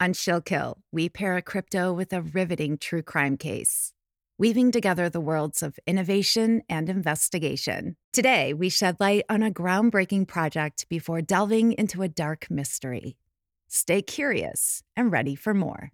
On Shill Kill, we pair a crypto with a riveting true crime case, weaving together the worlds of innovation and investigation. Today, we shed light on a groundbreaking project before delving into a dark mystery. Stay curious and ready for more.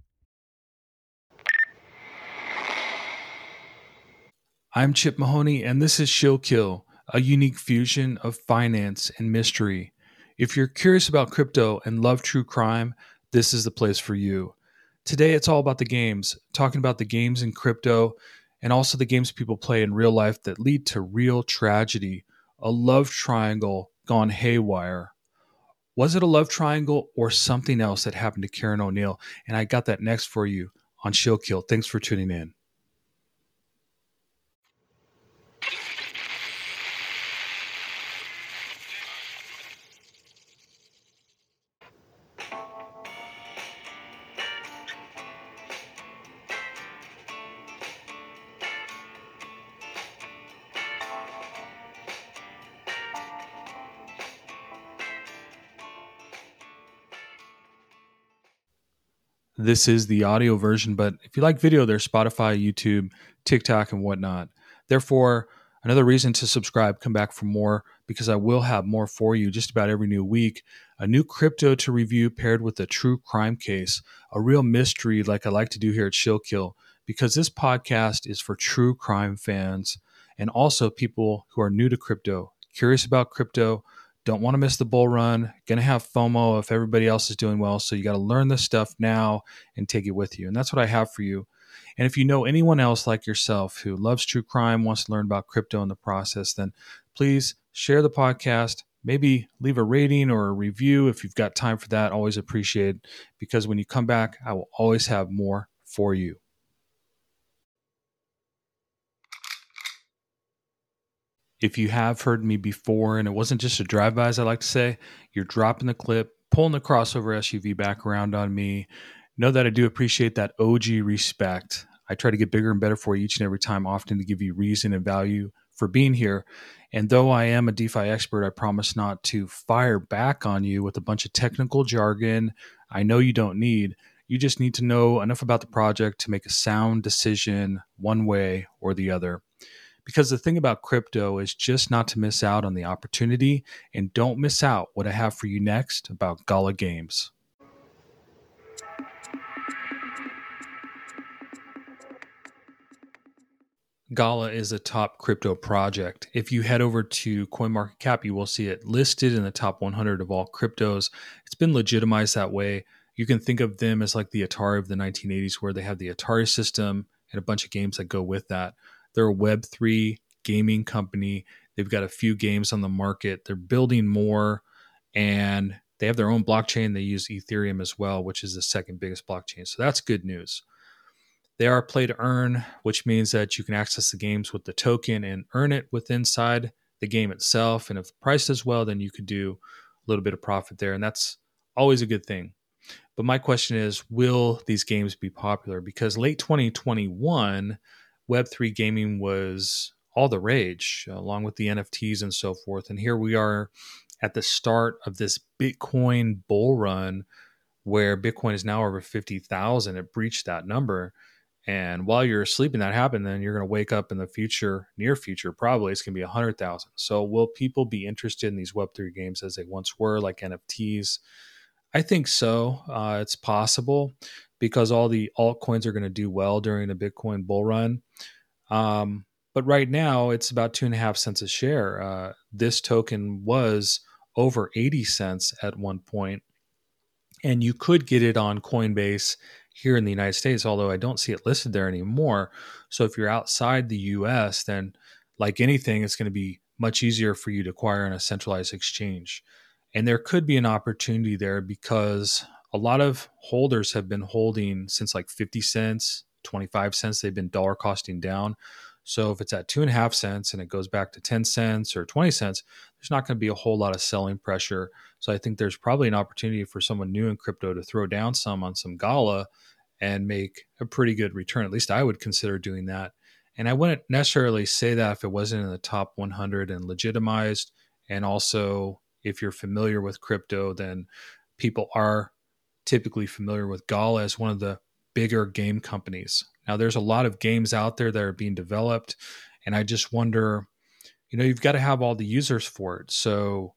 I'm Chip Mahoney, and this is Shill Kill, a unique fusion of finance and mystery. If you're curious about crypto and love true crime, this is the place for you. Today, it's all about the games, talking about the games in crypto and also the games people play in real life that lead to real tragedy, a love triangle gone haywire. Was it a love triangle or something else that happened to Kerryn O'Neill? And I got that next for you on Shill Kill. Thanks for tuning in. This is the audio version, but if you like video, there's Spotify, YouTube, TikTok, and whatnot. Therefore, another reason to subscribe, come back for more, because I will have more for you just about every new week. A new crypto to review paired with a true crime case, a real mystery like I like to do here at Shill Kill, because this podcast is for true crime fans and also people who are new to crypto, curious about crypto, don't want to miss the bull run, going to have FOMO if everybody else is doing well. So you got to learn this stuff now and take it with you. And that's what I have for you. And if you know anyone else like yourself who loves true crime, wants to learn about crypto in the process, then please share the podcast. Maybe leave a rating or a review if you've got time for that. Always appreciate it, because when you come back, I will always have more for you. If you have heard me before, and it wasn't just a drive-by, as I like to say, you're dropping the clip, pulling the crossover SUV back around on me. Know that I do appreciate that OG respect. I try to get bigger and better for you each and every time, often to give you reason and value for being here. And though I am a DeFi expert, I promise not to fire back on you with a bunch of technical jargon I know you don't need. You just need to know enough about the project to make a sound decision one way or the other. Because the thing about crypto is just not to miss out on the opportunity, and don't miss out what I have for you next about Gala Games. Gala is a top crypto project. If you head over to CoinMarketCap, you will see it listed in the top 100 of all cryptos. It's been legitimized that way. You can think of them as like the Atari of the 1980s, where they have the Atari system and a bunch of games that go with that. They're a Web3 gaming company. They've got a few games on the market. They're building more, and they have their own blockchain. They use Ethereum as well, which is the second biggest blockchain. So that's good news. They are play to earn, which means that you can access the games with the token and earn it with inside the game itself. And if the price does well, then you could do a little bit of profit there. And that's always a good thing. But my question is, will these games be popular? Because late 2021, Web3 gaming was all the rage, along with the NFTs and so forth. And here we are at the start of this Bitcoin bull run, where Bitcoin is now over 50,000. It breached that number. And while you're asleep and that happened, then you're going to wake up in the future, near future, probably it's going to be 100,000. So will people be interested in these Web3 games as they once were, like NFTs? I think so. It's possible, because all the altcoins are going to do well during the Bitcoin bull run. But right now, it's about 2.5 cents a share. This token was over 80 cents at one point, and you could get it on Coinbase here in the United States, although I don't see it listed there anymore. So if you're outside the U.S., then like anything, it's going to be much easier for you to acquire on a centralized exchange. And there could be an opportunity there, because a lot of holders have been holding since like 50 cents, 25 cents. They've been dollar costing down. So if it's at 2.5 cents and it goes back to 10 cents or 20 cents, there's not going to be a whole lot of selling pressure. So I think there's probably an opportunity for someone new in crypto to throw down some on some Gala and make a pretty good return. At least I would consider doing that. And I wouldn't necessarily say that if it wasn't in the top 100 and legitimized. And also, if you're familiar with crypto, then people are typically familiar with Gala as one of the bigger game companies. Now, there's a lot of games out there that are being developed, and I just wonder, you know, you've got to have all the users for it. So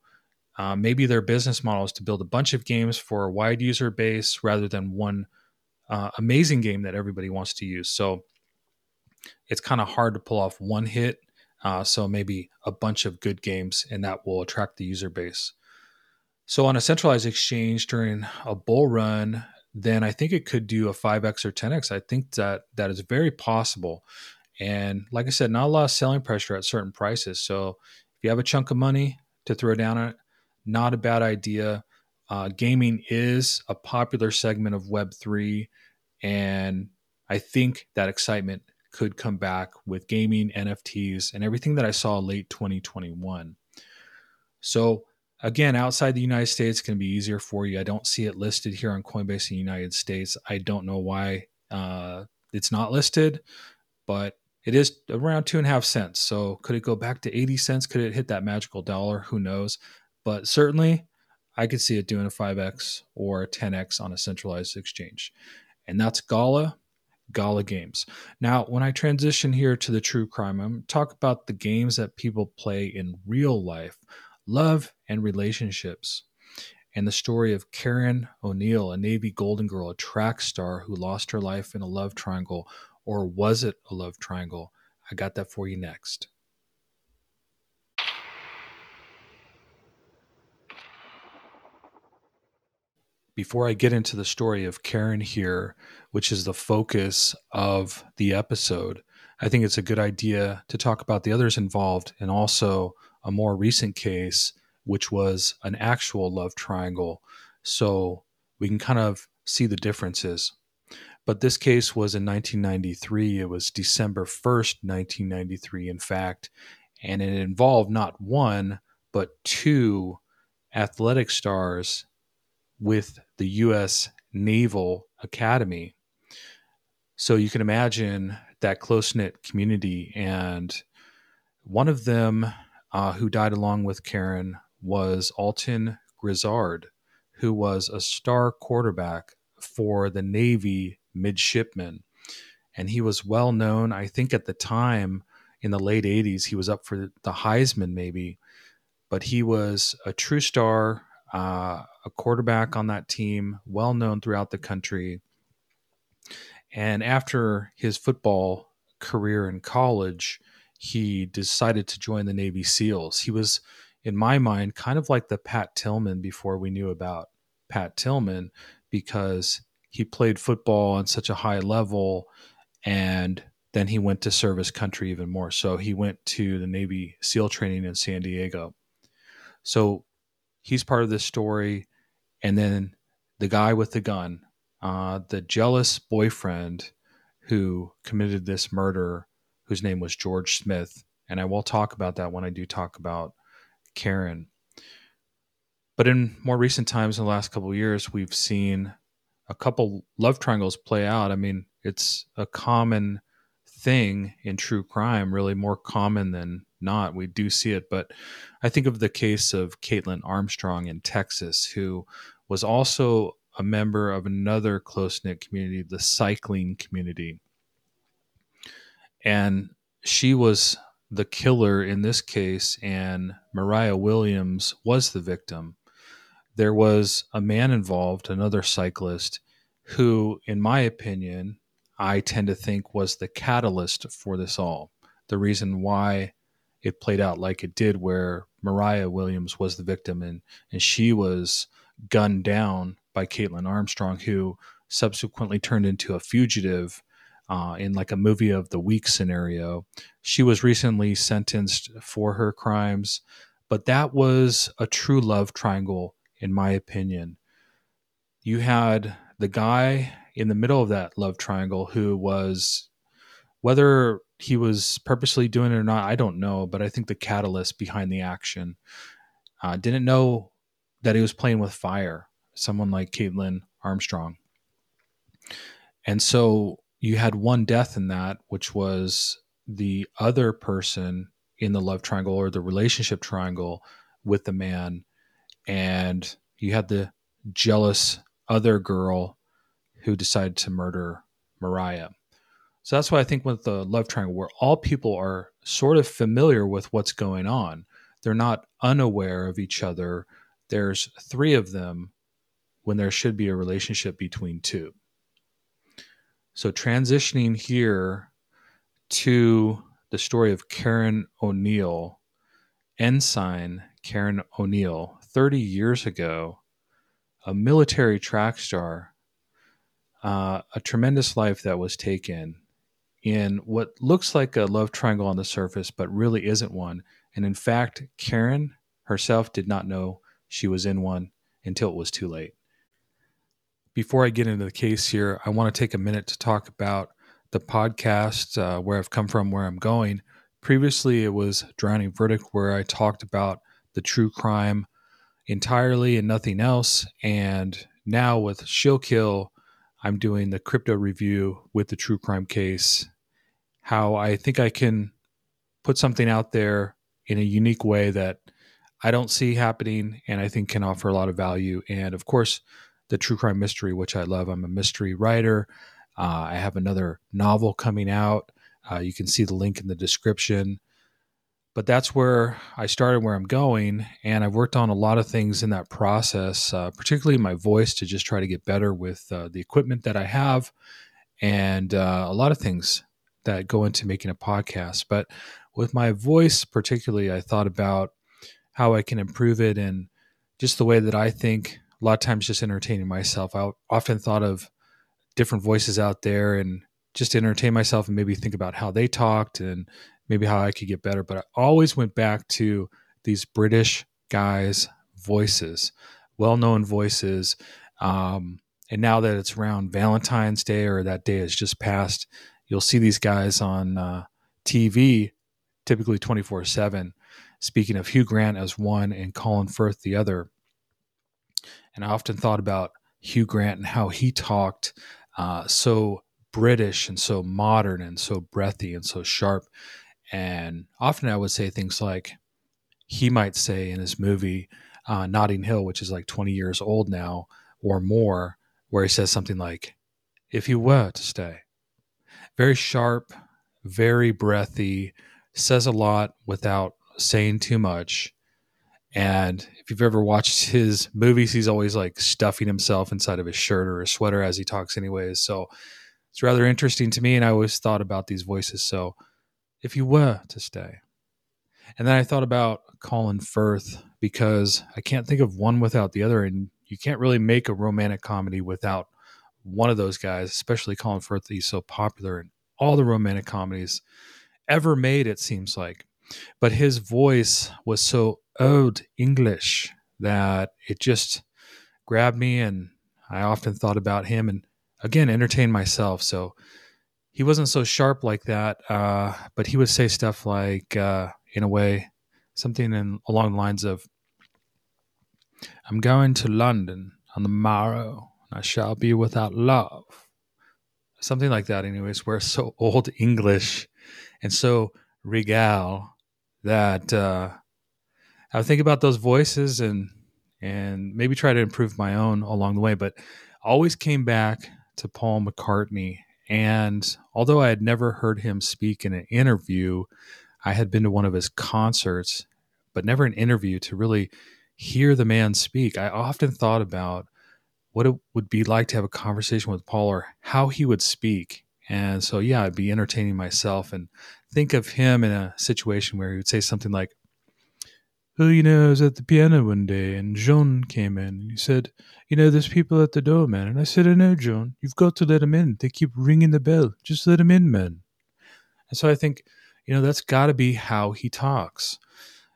maybe their business model is to build a bunch of games for a wide user base rather than one amazing game that everybody wants to use. So it's kind of hard to pull off one hit. So maybe a bunch of good games, and that will attract the user base. So on a centralized exchange during a bull run, then I think it could do a 5X or 10X. I think that is very possible. And like I said, not a lot of selling pressure at certain prices. So if you have a chunk of money to throw down on it, not a bad idea. Gaming is a popular segment of Web3, and I think that excitement could come back with gaming, NFTs, and everything that I saw late 2021. So again, outside the United States can be easier for you. I don't see it listed here on Coinbase in the United States. I don't know why it's not listed, but it is around 2.5 cents. So could it go back to 80 cents? Could it hit that magical dollar? Who knows? But certainly I could see it doing a 5X or a 10X on a centralized exchange. And that's Gala Games. Now, when I transition here to the true crime, I'm going to talk about the games that people play in real life. Love and relationships, and the story of Kerryn O'Neill, a Navy golden girl, a track star who lost her life in a love triangle, or was it a love triangle? I got that for you next. Before I get into the story of Kerryn here, which is the focus of the episode, I think it's a good idea to talk about the others involved and also a more recent case, which was an actual love triangle. So we can kind of see the differences. But this case was in 1993. It was December 1st, 1993, in fact. And it involved not one, but two athletic stars with the U.S. Naval Academy. So you can imagine that close-knit community. And one of them, who died along with Kerryn, was Alton Grizzard, who was a star quarterback for the Navy midshipmen. And he was well known, I think at the time, in the late 80s, he was up for the Heisman maybe, but he was a true star, a quarterback on that team, well known throughout the country. And after his football career in college, he decided to join the Navy SEALs. He was, in my mind, kind of like the Pat Tillman before we knew about Pat Tillman, because he played football on such a high level, and then he went to serve his country even more. So he went to the Navy SEAL training in San Diego. So he's part of this story. And then the guy with the gun, the jealous boyfriend who committed this murder, whose name was George Smith. And I will talk about that when I do talk about Kerryn. But in more recent times, in the last couple of years, we've seen a couple love triangles play out. I mean, it's a common thing in true crime, really more common than not. We do see it. But I think of the case of Caitlin Armstrong in Texas, who was also a member of another close-knit community, the cycling community. And she was the killer in this case, and Moriah Williams was the victim. There was a man involved, another cyclist, who, in my opinion, I tend to think was the catalyst for this all. The reason why it played out like it did, where Moriah Williams was the victim and she was gunned down by Caitlin Armstrong, who subsequently turned into a fugitive. In like a movie of the week scenario. She was recently sentenced for her crimes, but that was a true love triangle, in my opinion. You had the guy in the middle of that love triangle who was, whether he was purposely doing it or not, I don't know, but I think the catalyst behind the action didn't know that he was playing with fire, someone like Caitlin Armstrong. And so you had one death in that, which was the other person in the love triangle or the relationship triangle with the man. And you had the jealous other girl who decided to murder Moriah. So that's why I think with the love triangle, where all people are sort of familiar with what's going on, they're not unaware of each other. There's three of them when there should be a relationship between two. So transitioning here to the story of Kerryn O'Neill, Ensign Kerryn O'Neill, 30 years ago, a military track star, a tremendous life that was taken in what looks like a love triangle on the surface, but really isn't one. And in fact, Kerryn herself did not know she was in one until it was too late. Before I get into the case here, I want to take a minute to talk about the podcast, where I've come from, where I'm going. Previously, it was Drowning Verdict, where I talked about the true crime entirely and nothing else. And now with Shill Kill, I'm doing the crypto review with the true crime case, how I think I can put something out there in a unique way that I don't see happening and I think can offer a lot of value. And of course, the true crime mystery, which I love. I'm a mystery writer. I have another novel coming out. You can see the link in the description. But that's where I started, where I'm going, and I've worked on a lot of things in that process, particularly my voice, to just try to get better with the equipment that I have and a lot of things that go into making a podcast. But with my voice particularly, I thought about how I can improve it and just the way that I think, a lot of times just entertaining myself. I often thought of different voices out there and just to entertain myself and maybe think about how they talked and maybe how I could get better. But I always went back to these British guys' voices, well-known voices. And now that it's around Valentine's Day, or that day has just passed, you'll see these guys on TV, typically 24/7, speaking of Hugh Grant as one and Colin Firth the other. And I often thought about Hugh Grant and how he talked so British and so modern and so breathy and so sharp. And often I would say things like he might say in his movie, Notting Hill, which is like 20 years old now or more, where he says something like, "If you were to stay." Very sharp, very breathy, says a lot without saying too much. And if you've ever watched his movies, he's always like stuffing himself inside of his shirt or his sweater as he talks anyways. So it's rather interesting to me. And I always thought about these voices. So if you were to stay. And then I thought about Colin Firth, because I can't think of one without the other. And you can't really make a romantic comedy without one of those guys, especially Colin Firth. He's so popular in all the romantic comedies ever made, it seems like. But his voice was so old English that it just grabbed me. And I often thought about him and, again, entertain myself. So he wasn't so sharp like that, but he would say stuff like, in a way, something along the lines of, "I'm going to London on the morrow, and I shall be without love." Something like that anyways, where it's so old English and so regal that I would think about those voices and maybe try to improve my own along the way. But always came back to Paul McCartney. And although I had never heard him speak in an interview, I had been to one of his concerts, but never an interview to really hear the man speak. I often thought about what it would be like to have a conversation with Paul, or how he would speak. And so, yeah, I'd be entertaining myself and think of him in a situation where he would say something like, "Well, I was at the piano one day and John came in and he said, there's people at the door, man. And I said, I know, John, you've got to let them in. They keep ringing the bell. Just let them in, man." And so I think, that's got to be how he talks.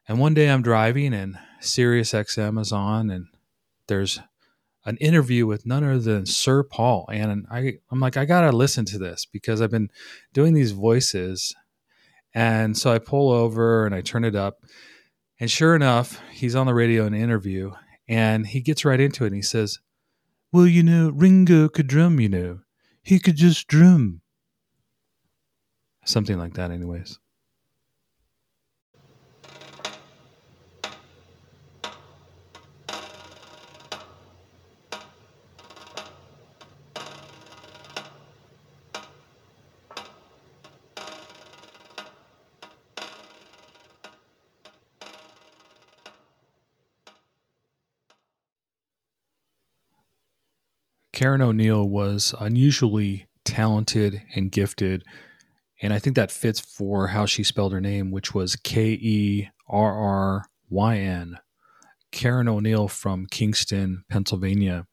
And one day I'm driving and Sirius XM is on and there's an interview with none other than Sir Paul. And I'm like, I got to listen to this because I've been doing these voices. And so I pull over and I turn it up. And sure enough, he's on the radio in an interview and he gets right into it. And he says, "Well, Ringo could drum, he could just drum." Something like that anyways. Kerryn O'Neill was unusually talented and gifted, and I think that fits for how she spelled her name, which was Kerryn. Kerryn O'Neill from Kingston, Pennsylvania.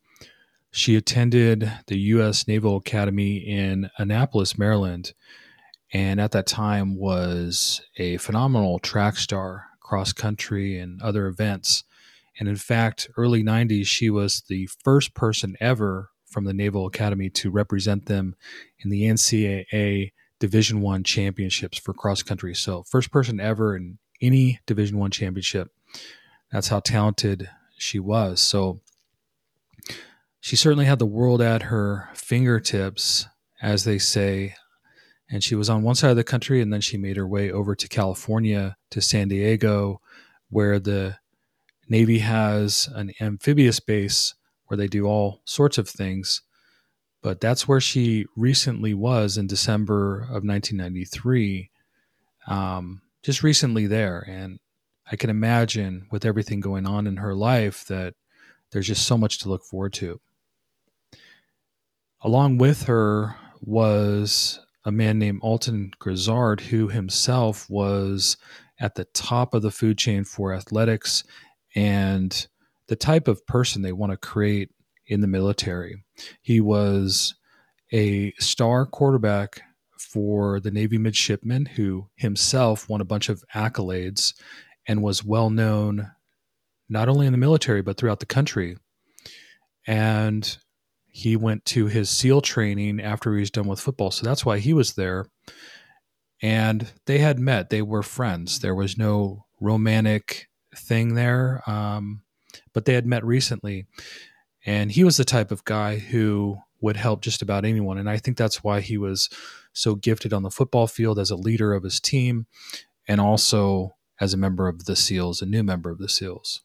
She attended the U.S. Naval Academy in Annapolis, Maryland, and at that time was a phenomenal track star, cross-country, and other events. And in fact, early 90s, she was the first person ever from the Naval Academy to represent them in the NCAA Division I championships for cross-country. So first person ever in any Division I championship. That's how talented she was. So she certainly had the world at her fingertips, as they say, and she was on one side of the country, and then she made her way over to California, to San Diego, where the Navy has an amphibious base where they do all sorts of things. But that's where she recently was in December of 1993, just recently there. And I can imagine with everything going on in her life that there's just so much to look forward to. Along with her was a man named Alton Grizzard, who himself was at the top of the food chain for athletics and the type of person they want to create in the military. He was a star quarterback for the Navy midshipmen, who himself won a bunch of accolades and was well known not only in the military but throughout the country. And he went to his SEAL training after he was done with football. So that's why he was there. And they had met. They were friends. There was no romantic thing there, but they had met recently. And he was the type of guy who would help just about anyone. And I think that's why he was so gifted on the football field as a leader of his team and also as a member of the SEALs, a new member of the SEALs.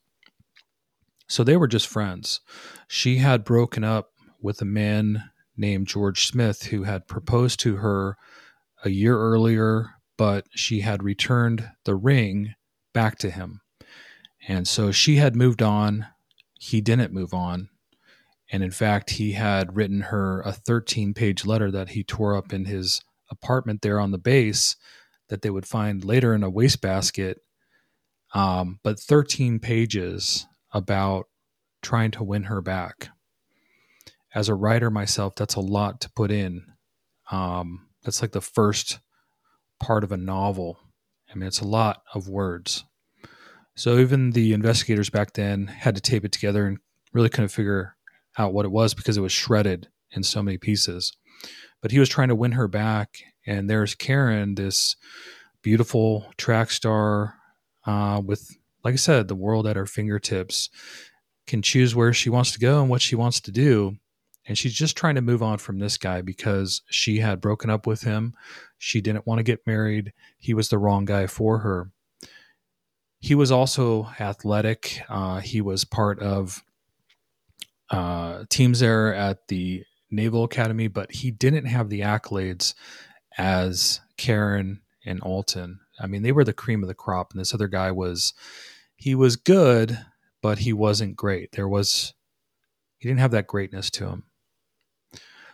So they were just friends. She had broken up with a man named George Smith, who had proposed to her a year earlier, but she had returned the ring back to him. And so she had moved on. He didn't move on. And in fact, he had written her a 13-page letter that he tore up in his apartment there on the base that they would find later in a wastebasket, but 13 pages about trying to win her back. As a writer myself, that's a lot to put in. That's like the first part of a novel. I mean, it's a lot of words. So even the investigators back then had to tape it together and really couldn't figure out what it was because it was shredded in so many pieces. But he was trying to win her back. And there's Kerryn, this beautiful track star with, like I said, the world at her fingertips, can choose where she wants to go and what she wants to do. And she's just trying to move on from this guy because she had broken up with him. She didn't want to get married. He was the wrong guy for her. He was also athletic. He was part of teams there at the Naval Academy, but he didn't have the accolades as Kerryn and Alton. I mean, they were the cream of the crop, and this other guy was, he was good, but he wasn't great. He didn't have that greatness to him.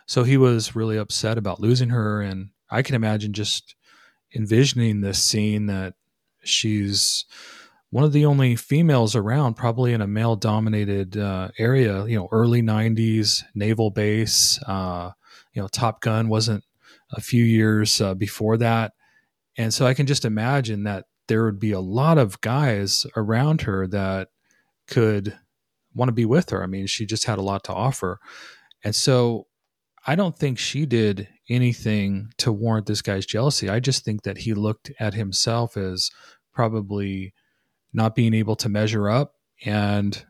So he was really upset about losing her. And I can imagine just envisioning this scene that she's one of the only females around, probably in a male dominated area, early 90s naval base, Top Gun wasn't a few years before that. And so I can just imagine that there would be a lot of guys around her that could want to be with her. I mean, she just had a lot to offer. And so I don't think she did anything to warrant this guy's jealousy. I just think that he looked at himself as probably not being able to measure up. And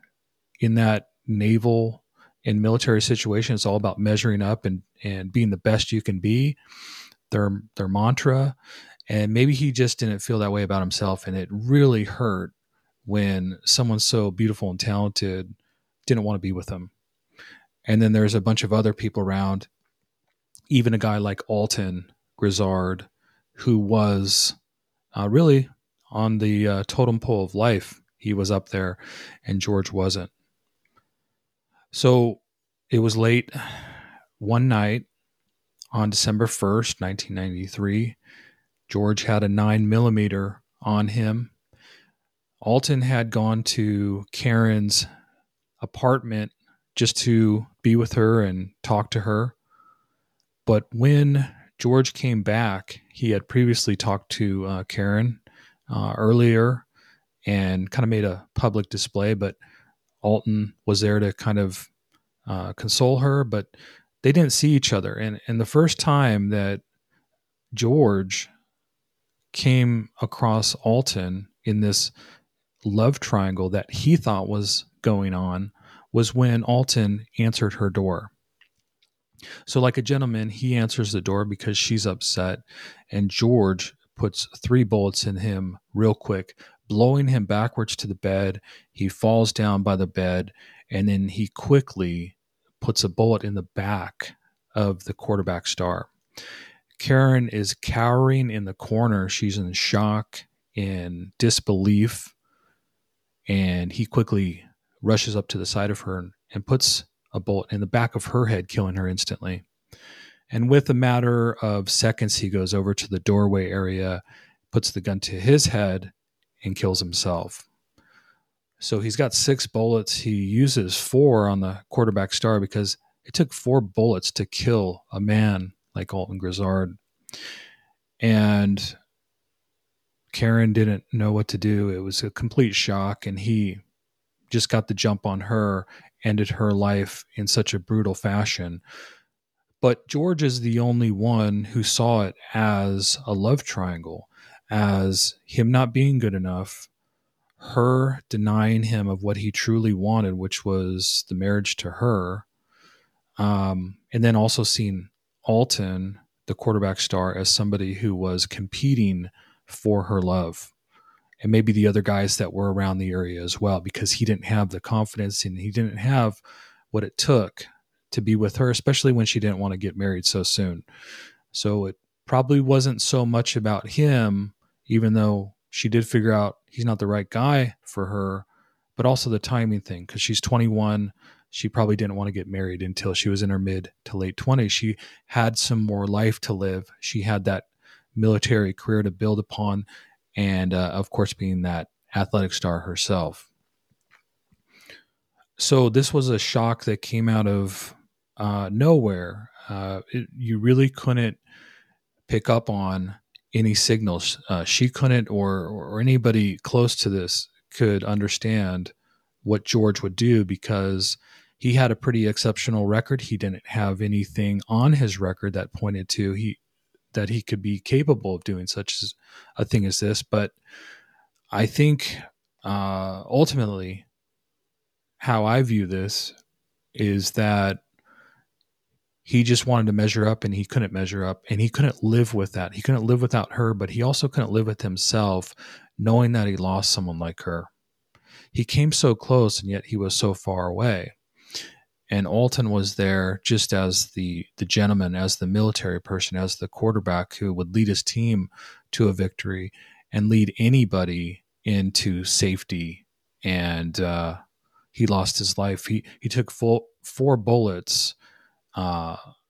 in that naval and military situation, it's all about measuring up and being the best you can be, their mantra. And maybe he just didn't feel that way about himself. And it really hurt when someone so beautiful and talented didn't want to be with him. And then there's a bunch of other people around, even a guy like Alton Grizzard, who was really on the totem pole of life. He was up there and George wasn't. So It was late one night on December 1st, 1993. George had a 9mm on him. Alton had gone to Kerryn's apartment just to be with her and talk to her. But when George came back, he had previously talked to Kerryn earlier and kind of made a public display, but Alton was there to kind of console her, but they didn't see each other. And the first time that George came across Alton in this love triangle that he thought was going on was when Alton answered her door. So like a gentleman, he answers the door because she's upset, and George puts 3 bullets in him real quick, blowing him backwards to the bed. He falls down by the bed, and then he quickly puts a bullet in the back of the quarterback star. Kerryn is cowering in the corner. She's in shock and disbelief, and he quickly rushes up to the side of her and puts a bullet in the back of her head, killing her instantly. And with a matter of seconds, he goes over to the doorway area, puts the gun to his head, and kills himself. So he's got 6 bullets. He uses 4 on the quarterback star because it took 4 bullets to kill a man like Alton Grizzard. And Kerryn didn't know what to do. It was a complete shock, and he just got the jump on her, ended her life in such a brutal fashion. But George is the only one who saw it as a love triangle, as him not being good enough, her denying him of what he truly wanted, which was the marriage to her, and then also seeing Alton, the quarterback star, as somebody who was competing for her love. And maybe the other guys that were around the area as well, because he didn't have the confidence and he didn't have what it took to be with her, especially when she didn't want to get married so soon. So it probably wasn't so much about him, even though she did figure out he's not the right guy for her, but also the timing thing, because she's 21. She probably didn't want to get married until she was in her mid to late 20s. She had some more life to live. She had that military career to build upon. And of course, being that athletic star herself. So this was a shock that came out of nowhere. You really couldn't pick up on any signals. She couldn't, or anybody close to this could understand what George would do, because he had a pretty exceptional record. He didn't have anything on his record that pointed to that he could be capable of doing such a thing as this. But I think ultimately how I view this is that he just wanted to measure up, and he couldn't measure up, and he couldn't live with that. He couldn't live without her, but he also couldn't live with himself knowing that he lost someone like her. He came so close, and yet he was so far away. And Alton was there just as the gentleman, as the military person, as the quarterback who would lead his team to a victory and lead anybody into safety. And he lost his life. He took full 4 bullets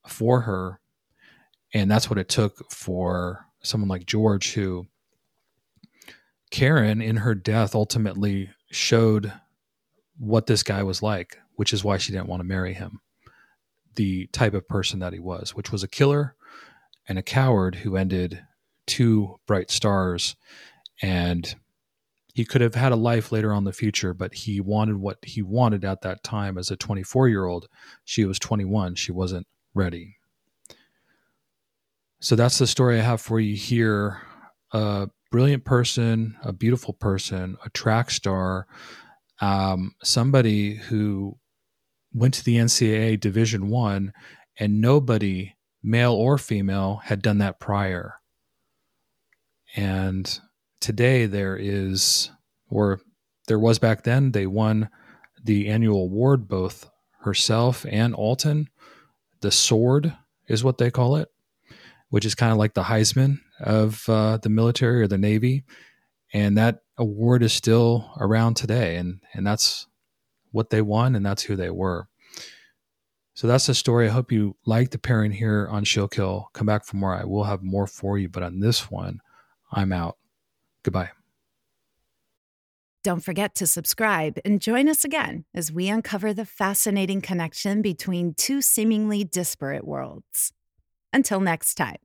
for her. And that's what it took for someone like George, who Kerryn in her death ultimately showed what this guy was like, which is why she didn't want to marry him, the type of person that he was, which was a killer and a coward who ended 2 bright stars. And he could have had a life later on in the future, but he wanted what he wanted at that time as a 24-year-old. She was 21. She wasn't ready. So that's the story I have for you here. A brilliant person, a beautiful person, a track star, somebody who went to the NCAA Division I, and nobody, male or female, had done that prior. And today there was back then, they won the annual award, both herself and Alton. The sword is what they call it, which is kind of like the Heisman of the military or the Navy. And that award is still around today, and that's what they won, and that's who they were. So that's the story. I hope you like the pairing here on Shill Kill. Come back for more. I will have more for you, but on this one, I'm out. Goodbye. Don't forget to subscribe and join us again as we uncover the fascinating connection between two seemingly disparate worlds. Until next time.